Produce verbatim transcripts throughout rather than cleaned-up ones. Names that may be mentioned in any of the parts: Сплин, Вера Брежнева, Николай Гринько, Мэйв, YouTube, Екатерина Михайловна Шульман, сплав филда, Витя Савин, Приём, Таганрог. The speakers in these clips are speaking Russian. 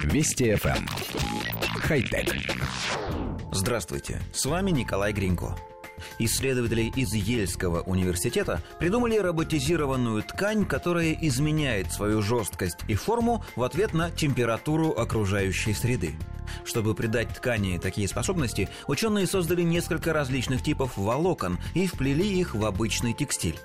Вести эф эм. Хай-тек. Здравствуйте, с вами Николай Гринько. Исследователи из Йельского университета придумали роботизированную ткань, которая изменяет свою жесткость и форму в ответ на температуру окружающей среды. Чтобы придать ткани такие способности, ученые создали несколько различных типов волокон и вплели их в обычный текстиль.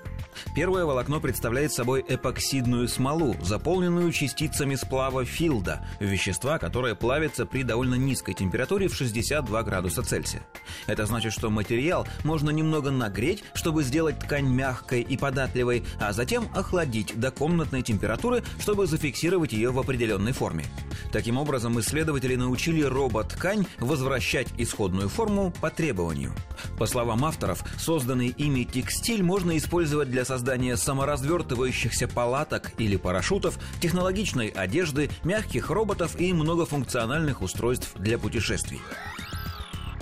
Первое волокно представляет собой эпоксидную смолу, заполненную частицами сплава филда, вещества, которое плавится при довольно низкой температуре в шестьдесят два градуса Цельсия. Это значит, что материал можно немного нагреть, чтобы сделать ткань мягкой и податливой, а затем охладить до комнатной температуры, чтобы зафиксировать ее в определенной форме. Таким образом, исследователи научили роботкань возвращать исходную форму по требованию. По словам авторов, созданный ими текстиль можно использовать для создания саморазвертывающихся палаток или парашютов, технологичной одежды, мягких роботов и многофункциональных устройств для путешествий.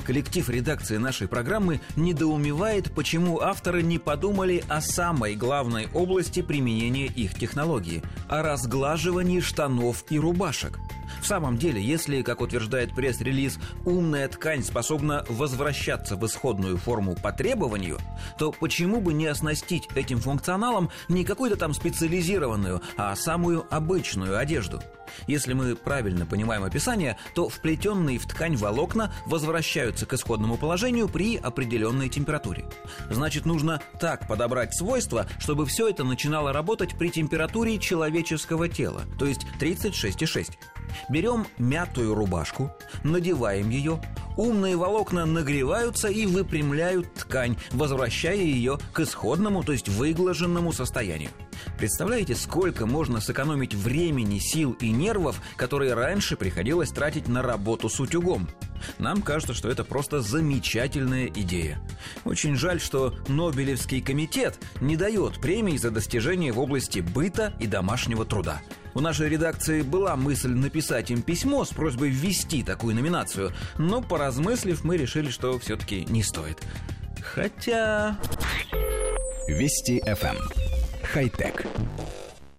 Коллектив редакции нашей программы недоумевает, почему авторы не подумали о самой главной области применения их технологии – о разглаживании штанов и рубашек. В самом деле, если, как утверждает пресс-релиз, умная ткань способна возвращаться в исходную форму по требованию, то почему бы не оснастить этим функционалом не какую-то там специализированную, а самую обычную одежду? Если мы правильно понимаем описание, то вплетенные в ткань волокна возвращаются к исходному положению при определенной температуре. Значит, нужно так подобрать свойства, чтобы все это начинало работать при температуре человеческого тела, то есть тридцать шесть и шесть. Берем мятую рубашку, надеваем ее, умные волокна нагреваются и выпрямляют ткань, возвращая ее к исходному, то есть выглаженному состоянию. Представляете, сколько можно сэкономить времени, сил и нервов, которые раньше приходилось тратить на работу с утюгом? Нам кажется, что это просто замечательная идея. Очень жаль, что Нобелевский комитет не дает премий за достижения в области быта и домашнего труда. У нашей редакции была мысль написать им письмо с просьбой ввести такую номинацию, но, поразмыслив, мы решили, что все-таки не стоит. Хотя... Вести эф эм. Хай-тек.